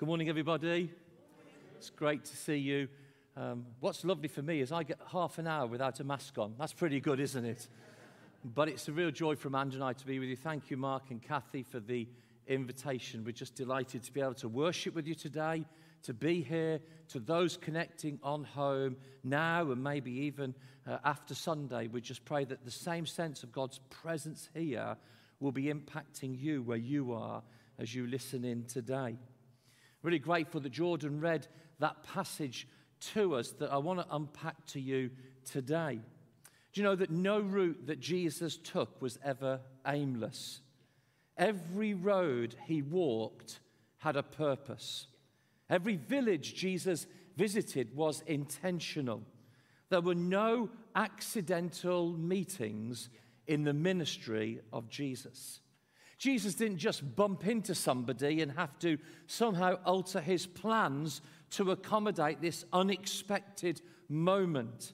Good morning, everybody. It's great to see you. What's lovely for me is I get half an hour without a mask on. That's pretty good, isn't it? But it's a real joy for Amanda and I to be with you. Thank you, Mark and Kathy, for the invitation. We're just delighted to be able to worship with you today, to be here, to those connecting on home now and maybe even after Sunday. We just pray that the same sense of God's presence here will be impacting you where you are as you listen in today. Really grateful that Jordan read that passage to us that I want to unpack to you today. Do you know that no route that Jesus took was ever aimless? Every road he walked had a purpose. Every village Jesus visited was intentional. There were no accidental meetings in the ministry of Jesus. Jesus didn't just bump into somebody and have to somehow alter his plans to accommodate this unexpected moment.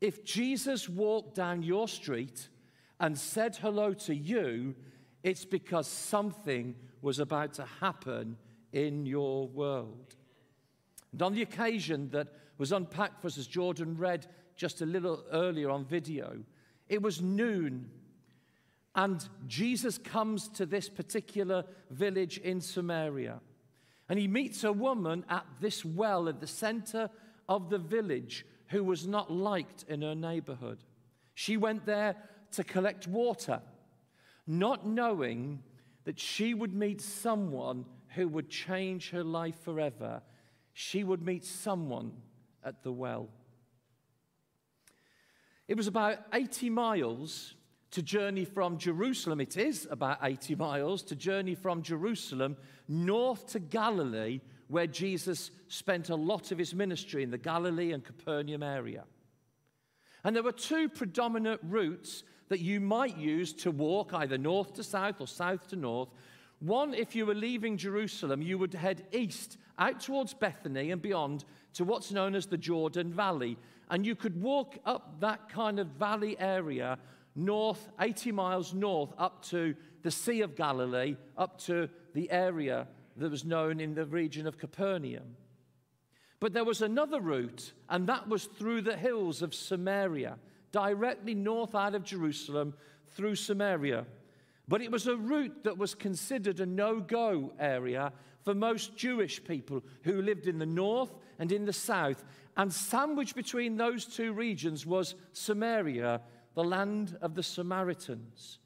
If Jesus walked down your street and said hello to you, it's because something was about to happen in your world. And on the occasion that was unpacked for us as Jordan read just a little earlier on video, it was noon. And Jesus comes to this particular village in Samaria, and he meets a woman at this well at the center of the village who was not liked in her neighborhood. She went there to collect water, not knowing that she would meet someone who would change her life forever. She would meet someone at the well. It was about 80 miles to journey from Jerusalem, it is about 80 miles, to journey from Jerusalem north to Galilee, where Jesus spent a lot of his ministry in the Galilee and Capernaum area. And there were two predominant routes that you might use to walk, either north to south or south to north. One, if you were leaving Jerusalem, you would head east, out towards Bethany and beyond, to what's known as the Jordan Valley. And you could walk up that kind of valley area north, 80 miles north, up to the Sea of Galilee, up to the area that was known in the region of Capernaum. But there was another route, and that was through the hills of Samaria, directly north out of Jerusalem, through Samaria. But it was a route that was considered a no-go area for most Jewish people who lived in the north and in the south. And sandwiched between those two regions was Samaria, the land of the Samaritans.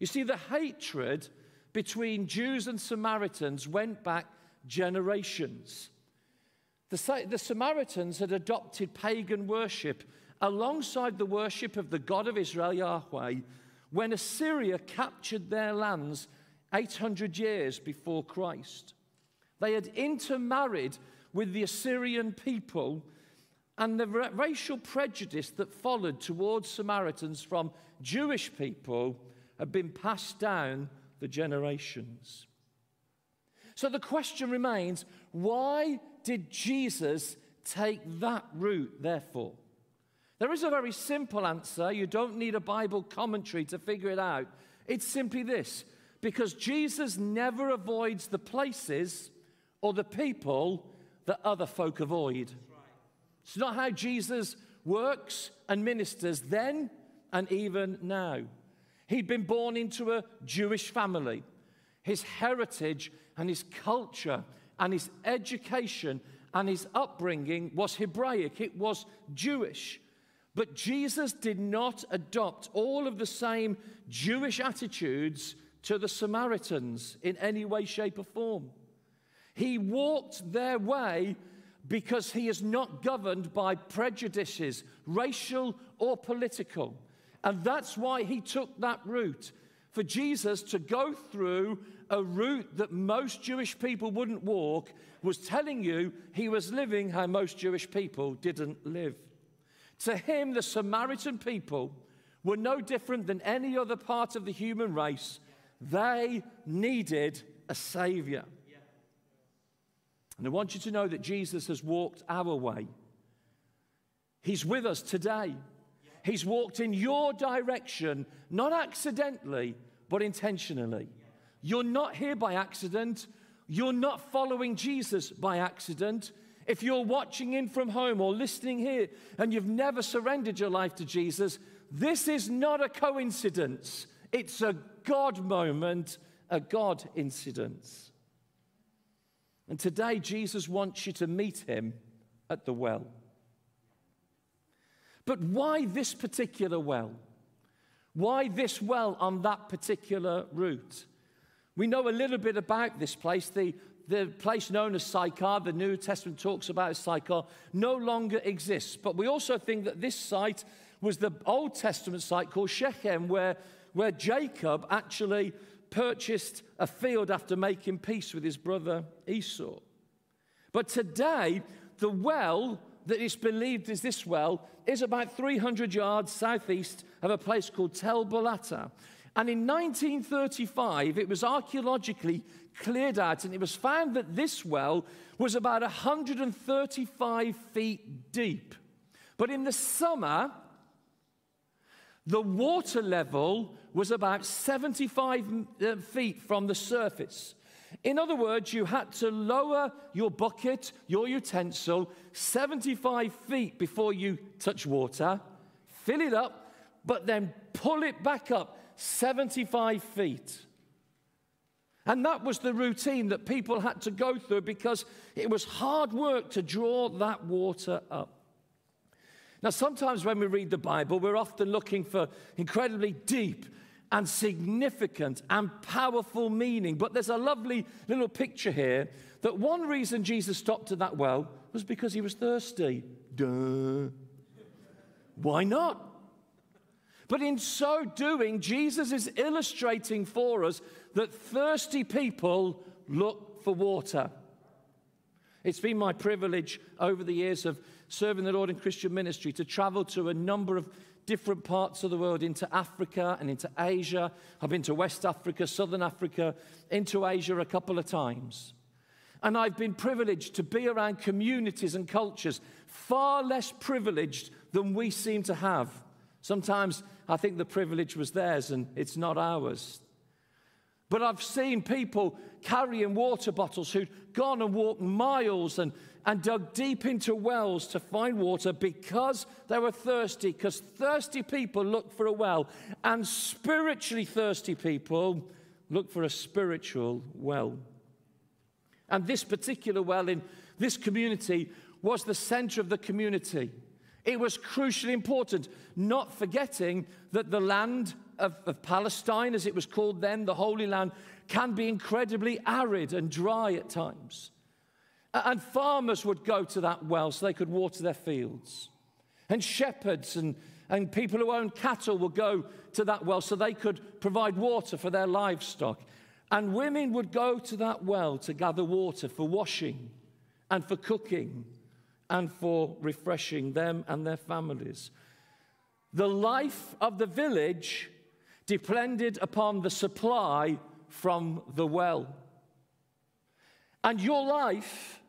You see, the hatred between Jews and Samaritans went back generations. The Samaritans had adopted pagan worship alongside the worship of the God of Israel, Yahweh, when Assyria captured their lands 800 years before Christ. They had intermarried with the Assyrian people, and the racial prejudice that followed towards Samaritans from Jewish people had been passed down the generations. So the question remains, why did Jesus take that route, therefore? There is a very simple answer. You don't need a Bible commentary to figure it out. It's simply this: because Jesus never avoids the places or the people that other folk avoid. It's not how Jesus works and ministers then and even now. He'd been born into a Jewish family. His heritage and his culture and his education and his upbringing was Hebraic. It was Jewish. But Jesus did not adopt all of the same Jewish attitudes to the Samaritans in any way, shape, or form. He walked their way because he is not governed by prejudices, racial or political. And that's why he took that route. For Jesus to go through a route that most Jewish people wouldn't walk was telling you he was living how most Jewish people didn't live. To him, the Samaritan people were no different than any other part of the human race. They needed a savior. And I want you to know that Jesus has walked our way. He's with us today. He's walked in your direction, not accidentally, but intentionally. You're not here by accident. You're not following Jesus by accident. If you're watching in from home or listening here and you've never surrendered your life to Jesus, this is not a coincidence. It's a God moment, a God incident. And today, Jesus wants you to meet him at the well. But why this particular well? Why this well on that particular route? We know a little bit about this place. The place known as Sychar, the New Testament talks about Sychar, no longer exists. But we also think that this site was the Old Testament site called Shechem, where Jacob actually purchased a field after making peace with his brother Esau. But today, the well that is believed is this well is about 300 yards southeast of a place called Tel Balata. And in 1935, it was archaeologically cleared out, and it was found that this well was about 135 feet deep. But in the summer, the water level was about 75 feet from the surface. In other words, you had to lower your bucket, your utensil, 75 feet before you touch water, fill it up, but then pull it back up 75 feet. And that was the routine that people had to go through because it was hard work to draw that water up. Now, sometimes when we read the Bible, we're often looking for incredibly deep and significant and powerful meaning. But there's a lovely little picture here that one reason Jesus stopped at that well was because he was thirsty. Duh. Why not? But in so doing, Jesus is illustrating for us that thirsty people look for water. It's been my privilege over the years of serving the Lord in Christian ministry to travel to a number of different parts of the world, into Africa and into Asia. I've been to West Africa, Southern Africa, into Asia a couple of times. And I've been privileged to be around communities and cultures far less privileged than we seem to have. Sometimes I think the privilege was theirs and it's not ours. But I've seen people carrying water bottles who'd gone and walked miles and dug deep into wells to find water because they were thirsty, because thirsty people look for a well, and spiritually thirsty people look for a spiritual well. And this particular well in this community was the center of the community. It was crucially important, not forgetting that the land of Palestine, as it was called then, the Holy Land, can be incredibly arid and dry at times. And farmers would go to that well so they could water their fields. And shepherds and people who owned cattle would go to that well so they could provide water for their livestock. And women would go to that well to gather water for washing and for cooking and for refreshing them and their families. The life of the village depended upon the supply from the well. And your life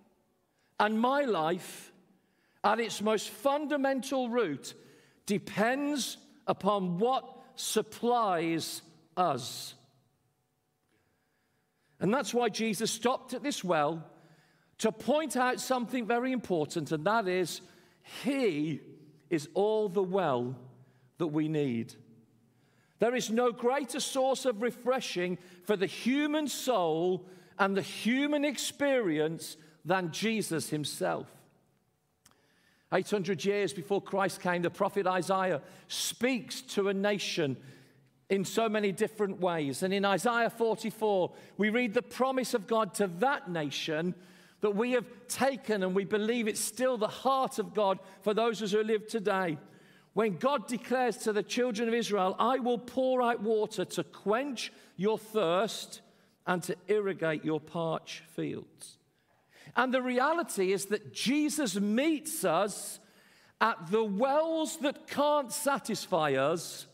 and my life at its most fundamental root depends upon what supplies us. And that's why Jesus stopped at this well to point out something very important, and that is, he is all the well that we need. There is no greater source of refreshing for the human soul and the human experience than Jesus himself. 800 years before Christ came, the prophet Isaiah speaks to a nation in so many different ways. And in Isaiah 44, we read the promise of God to that nation that we have taken, and we believe it's still the heart of God for those who live today. When God declares to the children of Israel, I will pour out water to quench your thirst and to irrigate your parched fields. And the reality is that Jesus meets us at the wells that can't satisfy us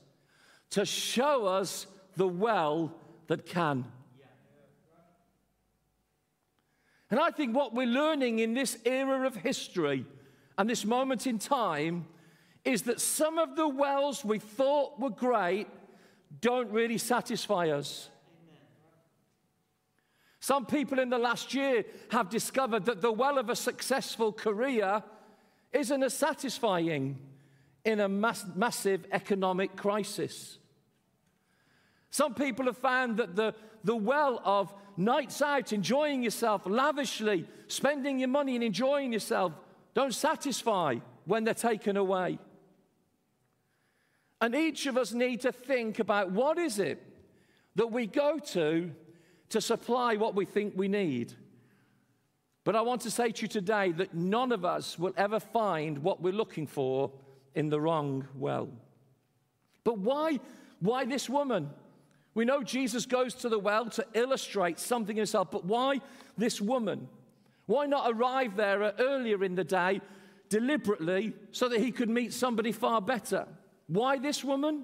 to show us the well that can. And I think what we're learning in this era of history and this moment in time is that some of the wells we thought were great don't really satisfy us. Some people in the last year have discovered that the well of a successful career isn't as satisfying in a massive economic crisis. Some people have found that the well of nights out, enjoying yourself lavishly, spending your money and enjoying yourself, don't satisfy when they're taken away. And each of us need to think about what is it that we go to supply what we think we need. But I want to say to you today that none of us will ever find what we're looking for in the wrong well. But why this woman? We know Jesus goes to the well to illustrate something himself, but why this woman? Why not arrive there earlier in the day deliberately so that he could meet somebody far better? Why this woman?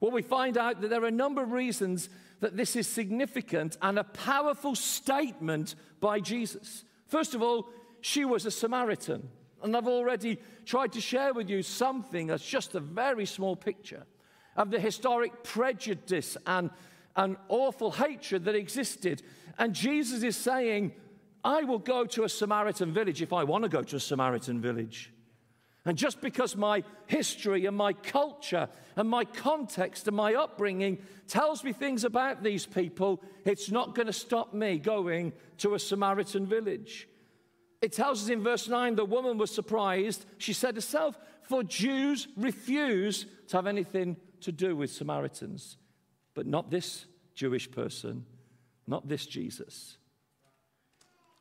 Well, we find out that there are a number of reasons that this is significant and a powerful statement by Jesus. First of all, she was a Samaritan. And I've already tried to share with you something that's just a very small picture of the historic prejudice and an awful hatred that existed. And Jesus is saying, I will go to a Samaritan village if I want to go to a Samaritan village. And just because my history and my culture and my context and my upbringing tells me things about these people, it's not going to stop me going to a Samaritan village. It tells us in verse 9, the woman was surprised. She said herself, for Jews refuse to have anything to do with Samaritans, but not this Jewish person, not this Jesus.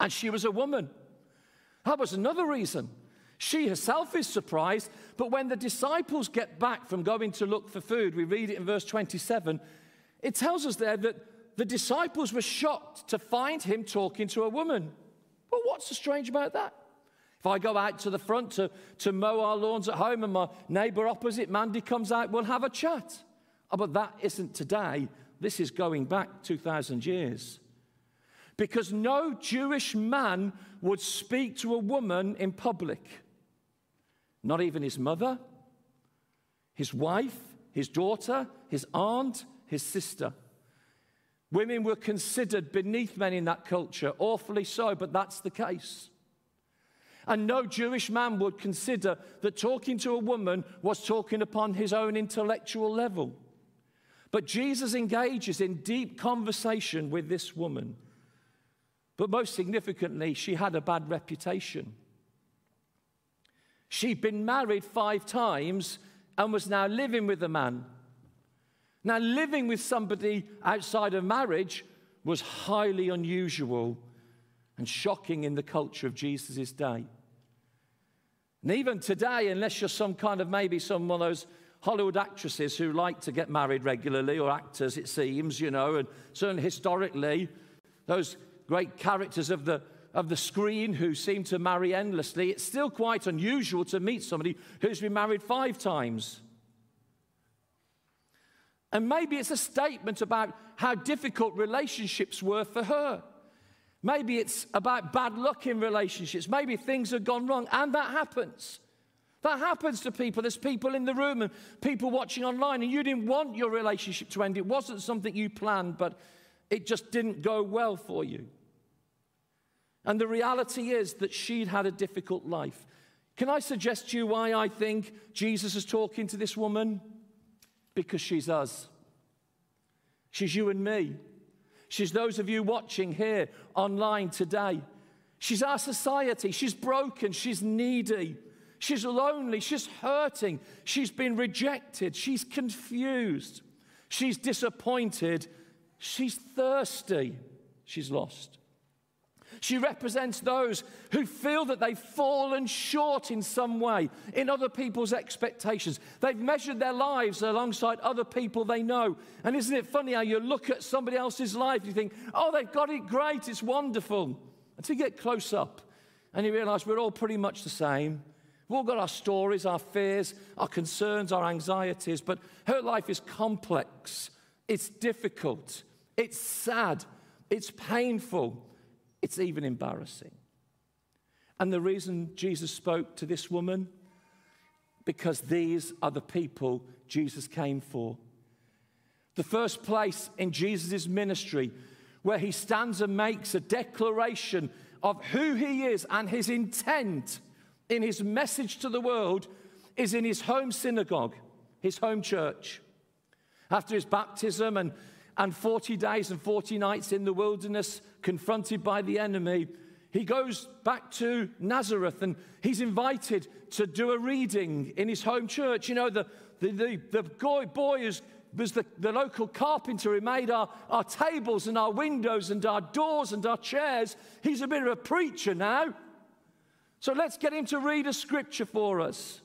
And she was a woman. That was another reason. She herself is surprised, but when the disciples get back from going to look for food, we read it in verse 27, it tells us there that the disciples were shocked to find him talking to a woman. Well, what's so strange about that? If I go out to the front to mow our lawns at home and my neighbor opposite, Mandy, comes out, we'll have a chat. Oh, but that isn't today. This is going back 2,000 years. Because no Jewish man would speak to a woman in public. Not even his mother, his wife, his daughter, his aunt, his sister. Women were considered beneath men in that culture, awfully so, but that's the case. And no Jewish man would consider that talking to a woman was talking upon his own intellectual level. But Jesus engages in deep conversation with this woman. But most significantly, she had a bad reputation. She'd been married 5 times and was now living with a man. Now, living with somebody outside of marriage was highly unusual and shocking in the culture of Jesus' day. And even today, unless you're some kind of maybe some one of those Hollywood actresses who like to get married regularly, or actors, it seems, you know, and certainly historically, those great characters of the screen who seem to marry endlessly, it's still quite unusual to meet somebody who's been married 5 times. And maybe it's a statement about how difficult relationships were for her. Maybe it's about bad luck in relationships. Maybe things have gone wrong, and that happens. That happens to people. There's people in the room and people watching online, and you didn't want your relationship to end. It wasn't something you planned, but it just didn't go well for you. And the reality is that she'd had a difficult life. Can I suggest to you why I think Jesus is talking to this woman? Because she's us. She's you and me. She's those of you watching here online today. She's our society. She's broken. She's needy. She's lonely. She's hurting. She's been rejected. She's confused. She's disappointed. She's thirsty. She's lost. She represents those who feel that they've fallen short in some way, in other people's expectations. They've measured their lives alongside other people they know. And isn't it funny how you look at somebody else's life, you think, oh, they've got it great, it's wonderful. Until you get close up and you realize we're all pretty much the same. We've all got our stories, our fears, our concerns, our anxieties, but her life is complex. It's difficult. It's sad. It's painful. It's even embarrassing. And the reason Jesus spoke to this woman, because these are the people Jesus came for. The first place in Jesus' ministry where he stands and makes a declaration of who he is, and his intent in his message to the world is in his home synagogue, his home church. After his baptism and 40 days and 40 nights in the wilderness, confronted by the enemy, he goes back to Nazareth, and he's invited to do a reading in his home church. You know, the boy who was the local carpenter who made our tables and our windows and our doors and our chairs. He's a bit of a preacher now. So let's get him to read a scripture for us.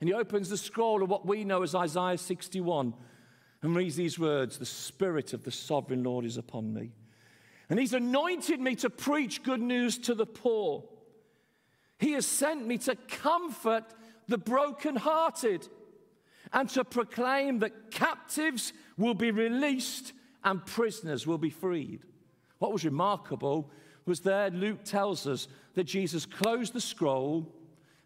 And he opens the scroll of what we know as Isaiah 61 and reads these words: "The Spirit of the Sovereign Lord is upon me, and he's anointed me to preach good news to the poor. He has sent me to comfort the brokenhearted and to proclaim that captives will be released and prisoners will be freed." What was remarkable was there, Luke tells us, that Jesus closed the scroll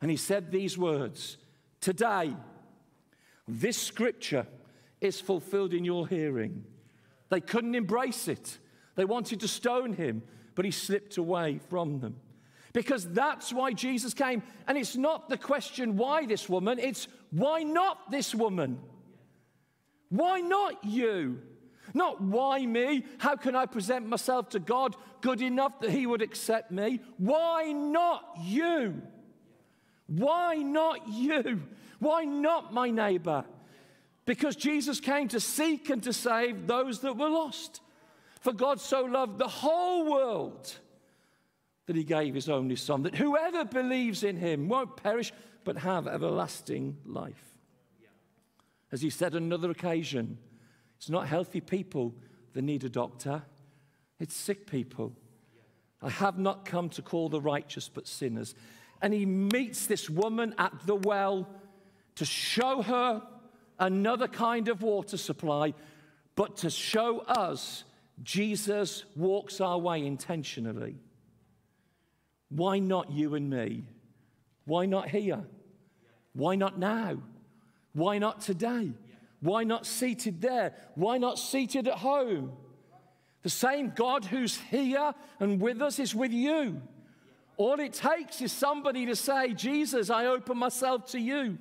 and he said these words: "Today, this scripture is fulfilled in your hearing." They couldn't embrace it. They wanted to stone him, but he slipped away from them. Because that's why Jesus came. And it's not the question, why this woman? It's, why not this woman? Why not you? Not, why me? How can I present myself to God good enough that he would accept me? Why not you? Why not you? Why not my neighbor? Because Jesus came to seek and to save those that were lost. For God so loved the whole world that he gave his only Son, that whoever believes in him won't perish but have everlasting life. As he said on another occasion, it's not healthy people that need a doctor, it's sick people. I have not come to call the righteous but sinners. And he meets this woman at the well to show her another kind of water supply, but to show us Jesus walks our way intentionally. Why not you and me? Why not here? Why not now? Why not today? Why not seated there? Why not seated at home? The same God who's here and with us is with you. All it takes is somebody to say, "Jesus, I open myself to you."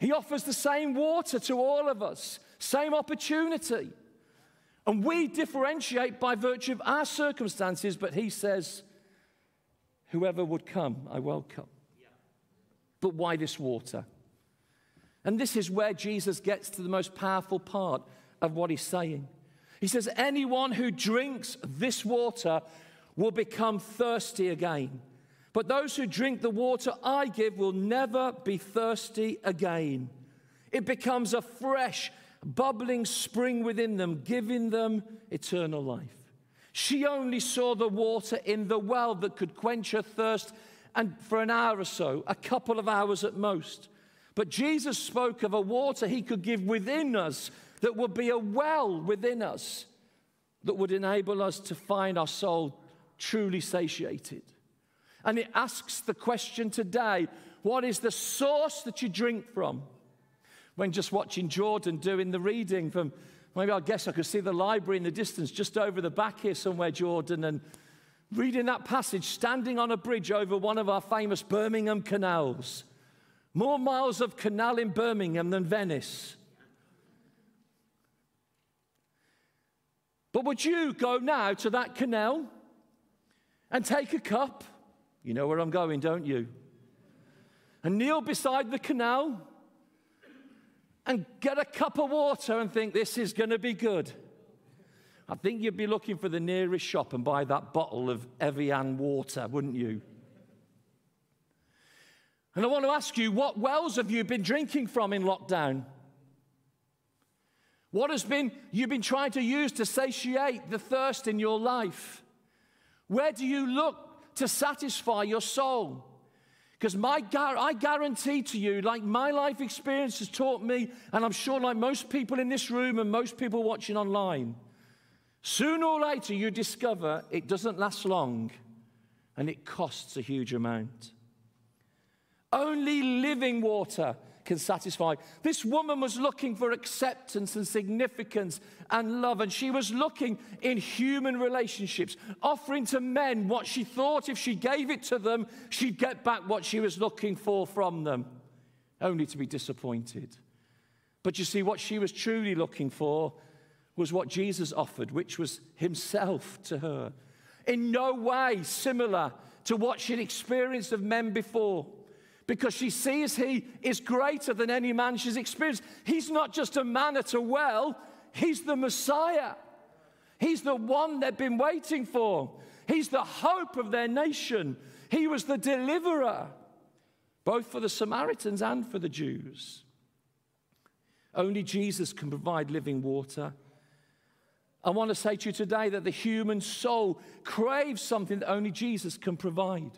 He offers the same water to all of us, same opportunity. And we differentiate by virtue of our circumstances, but he says, "Whoever would come, I welcome." Yeah. But why this water? And this is where Jesus gets to the most powerful part of what he's saying. He says, "Anyone who drinks this water will become thirsty again. But those who drink the water I give will never be thirsty again. It becomes a fresh, bubbling spring within them, giving them eternal life." She only saw the water in the well that could quench her thirst, and for an hour or so, a couple of hours at most. But Jesus spoke of a water he could give within us that would be a well within us that would enable us to find our soul truly satiated. And it asks the question today, what is the source that you drink from? When just watching Jordan doing the reading from, maybe I guess I could see the library in the distance, just over the back here somewhere, Jordan, and reading that passage, standing on a bridge over one of our famous Birmingham canals. More miles of canal in Birmingham than Venice. But would you go now to that canal and take a cup? You know where I'm going, don't you? And kneel beside the canal and get a cup of water and think, "This is going to be good." I think you'd be looking for the nearest shop and buy that bottle of Evian water, wouldn't you? And I want to ask you, what wells have you been drinking from in lockdown? What has been you've been trying to use to satiate the thirst in your life? Where do you look to satisfy your soul? Because I guarantee to you, like my life experience has taught me, and I'm sure like most people in this room and most people watching online, sooner or later you discover it doesn't last long and it costs a huge amount. Only living water can satisfy. This woman was looking for acceptance and significance and love, and she was looking in human relationships, offering to men what she thought if she gave it to them, she'd get back what she was looking for from them, only to be disappointed. But you see, what she was truly looking for was what Jesus offered, which was himself to her. In no way similar to what she'd experienced of men before, because she sees he is greater than any man she's experienced. He's not just a man at a well, he's the Messiah. He's the one they've been waiting for. He's the hope of their nation. He was the deliverer, both for the Samaritans and for the Jews. Only Jesus can provide living water. I want to say to you today that the human soul craves something that only Jesus can provide.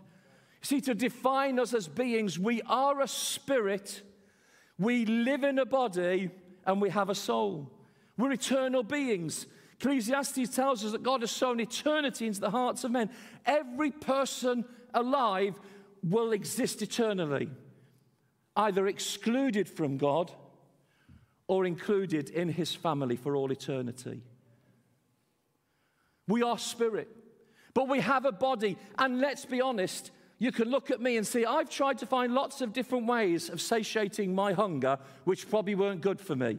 See, to define us as beings, we are a spirit, we live in a body, and we have a soul. We're eternal beings. Ecclesiastes tells us that God has sown eternity into the hearts of men. Every person alive will exist eternally, either excluded from God or included in his family for all eternity. We are spirit, but we have a body. And let's be honest, you can look at me and see, I've tried to find lots of different ways of satiating my hunger, which probably weren't good for me.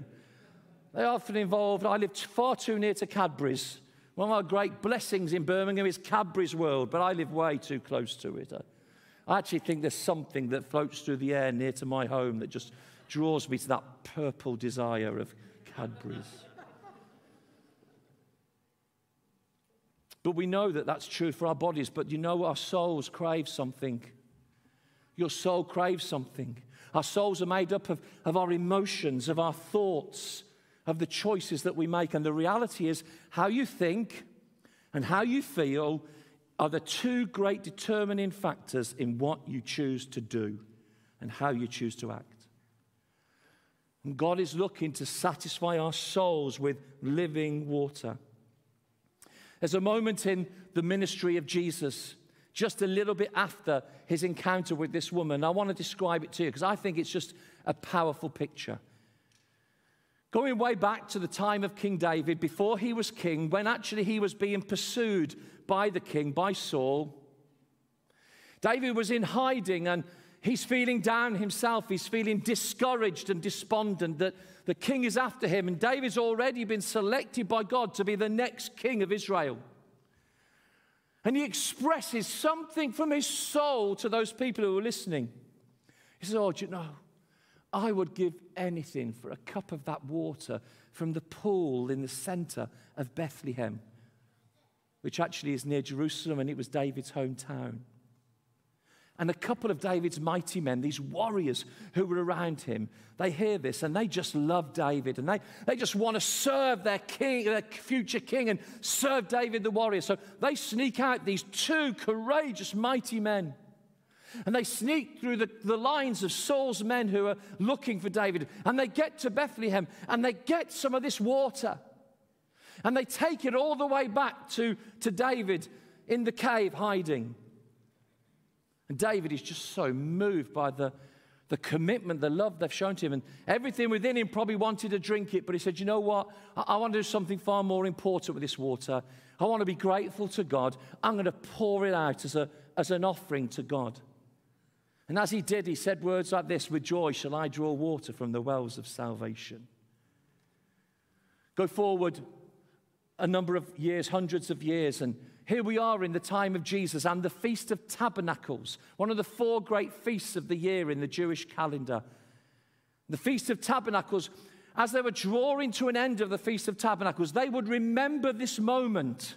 They often involved, I lived far too near to Cadbury's. One of our great blessings in Birmingham is Cadbury's World, but I live way too close to it. I actually think there's something that floats through the air near to my home that just draws me to that purple desire of Cadbury's. But we know that that's true for our bodies, but you know our souls crave something. Your soul craves something. Our souls are made up of our emotions, of our thoughts, of the choices that we make. And the reality is how you think and how you feel are the two great determining factors in what you choose to do and how you choose to act. And God is looking to satisfy our souls with living water. There's a moment in the ministry of Jesus, just a little bit after his encounter with this woman. I want to describe it to you because I think it's just a powerful picture. Going way back to the time of King David, before he was king, when actually he was being pursued by the king, by Saul. David was in hiding and he's feeling down himself. He's feeling discouraged and despondent that the king is after him. And David's already been selected by God to be the next king of Israel. And he expresses something from his soul to those people who are listening. He says, oh, do you know, I would give anything for a cup of that water from the pool in the center of Bethlehem, which actually is near Jerusalem, and it was David's hometown. And a couple of David's mighty men, these warriors who were around him, they hear this and they just love David. And they just want to serve their king, their future king, and serve David the warrior. So they sneak out, these two courageous mighty men. And they sneak through the lines of Saul's men who are looking for David. And they get to Bethlehem and they get some of this water. And they take it all the way back to David in the cave hiding. And David is just so moved by the commitment, the love they've shown to him. And everything within him probably wanted to drink it, but he said, you know what? I want to do something far more important with this water. I want to be grateful to God. I'm going to pour it out as an offering to God. And as he did, he said words like this, with joy shall I draw water from the wells of salvation. Go forward a number of years, hundreds of years, and here we are in the time of Jesus and the Feast of Tabernacles, one of the four great feasts of the year in the Jewish calendar. The Feast of Tabernacles, as they were drawing to an end of the Feast of Tabernacles, they would remember this moment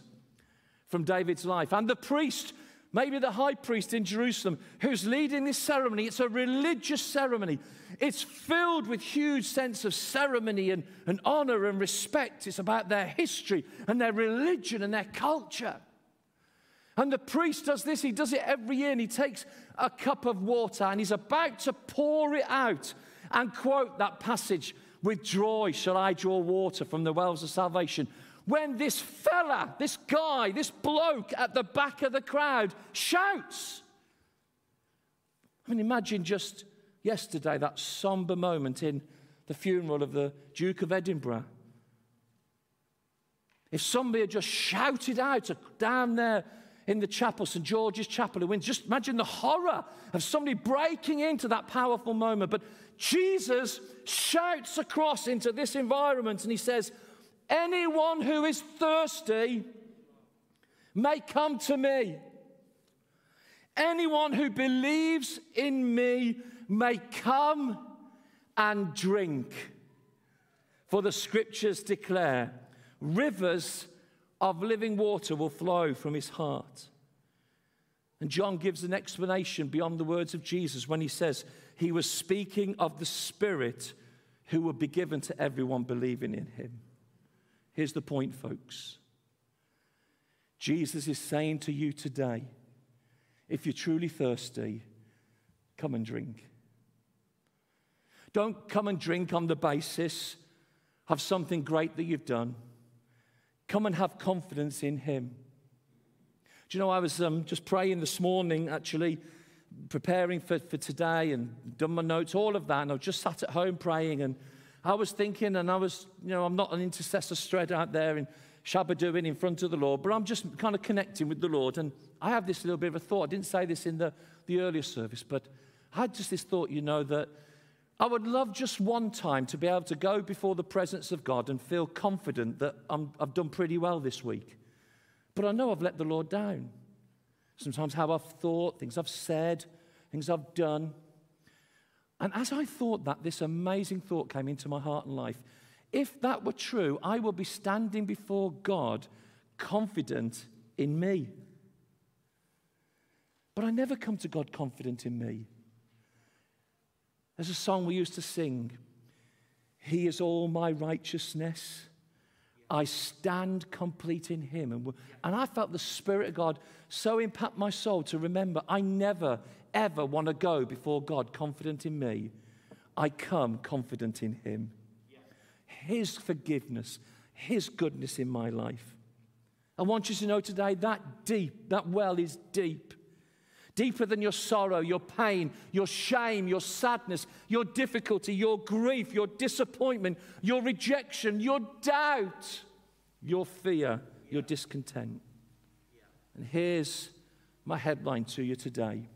from David's life. And the priest, maybe the high priest in Jerusalem, who's leading this ceremony, it's a religious ceremony. It's filled with huge sense of ceremony and honor and respect. It's about their history and their religion and their culture. And the priest does this, he does it every year, and he takes a cup of water and he's about to pour it out and quote that passage, with joy shall I draw water from the wells of salvation. When this fella, this guy, this bloke at the back of the crowd shouts. I mean, imagine just yesterday, that somber moment in the funeral of the Duke of Edinburgh. If somebody had just shouted out down there in the chapel, St. George's Chapel, in Windsor, just imagine the horror of somebody breaking into that powerful moment. But Jesus shouts across into this environment and he says, anyone who is thirsty may come to me. Anyone who believes in me may come and drink. For the scriptures declare, rivers of living water will flow from his heart. And John gives an explanation beyond the words of Jesus when he says he was speaking of the Spirit who would be given to everyone believing in him. Here's the point, folks. Jesus is saying to you today, if you're truly thirsty, come and drink. Don't come and drink on the basis of something great that you've done. Come and have confidence in him. Do you know, I was just praying this morning, actually, preparing for today and done my notes, all of that, and I just sat at home praying, and I was thinking, and I was, you know, I'm not an intercessor straight out there in Shabadooing in front of the Lord, but I'm just kind of connecting with the Lord, and I have this little bit of a thought. I didn't say this in the earlier service, but I had just this thought, you know, that I would love just one time to be able to go before the presence of God and feel confident that I've done pretty well this week. But I know I've let the Lord down. Sometimes how I've thought, things I've said, things I've done. And as I thought that, this amazing thought came into my heart and life. If that were true, I would be standing before God confident in me. But I never come to God confident in me. There's a song we used to sing. He is all my righteousness. I stand complete in him. And I felt the Spirit of God so impact my soul to remember I never, ever want to go before God confident in me. I come confident in him. His forgiveness, his goodness in my life. I want you to know today that deep, that well is deep. Deeper than your sorrow, your pain, your shame, your sadness, your difficulty, your grief, your disappointment, your rejection, your doubt, your fear, your discontent. And here's my headline to you today.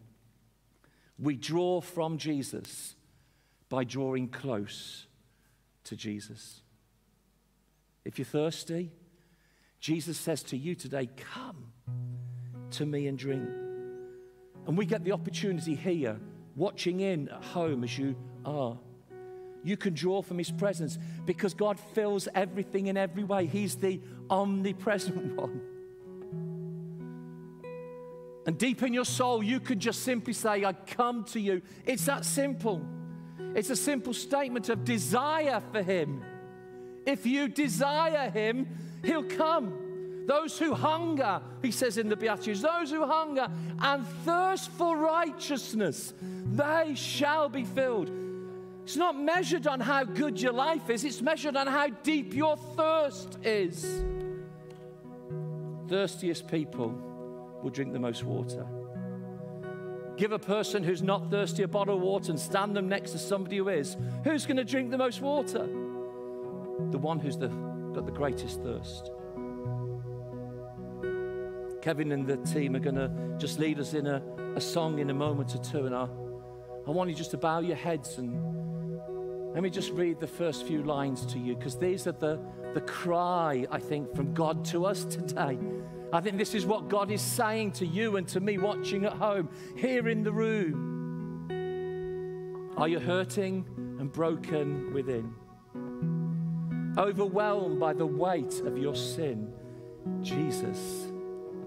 We draw from Jesus by drawing close to Jesus. If you're thirsty, Jesus says to you today, come to me and drink. And we get the opportunity here, watching in at home as you are. You can draw from his presence because God fills everything in every way. He's the omnipresent one. And deep in your soul, you can just simply say, I come to you. It's that simple. It's a simple statement of desire for him. If you desire him, he'll come. Those who hunger, he says in the Beatitudes, those who hunger and thirst for righteousness, they shall be filled. It's not measured on how good your life is, it's measured on how deep your thirst is. Thirstiest people will drink the most water. Give a person who's not thirsty a bottle of water and stand them next to somebody who is. Who's going to drink the most water? The one who's got the greatest thirst. Kevin and the team are going to just lead us in a song in a moment or two. And I want you just to bow your heads and let me just read the first few lines to you, because these are the cry, I think, from God to us today. I think this is what God is saying to you and to me watching at home, here in the room. Are you hurting and broken within? Overwhelmed by the weight of your sin? Jesus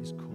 is calling.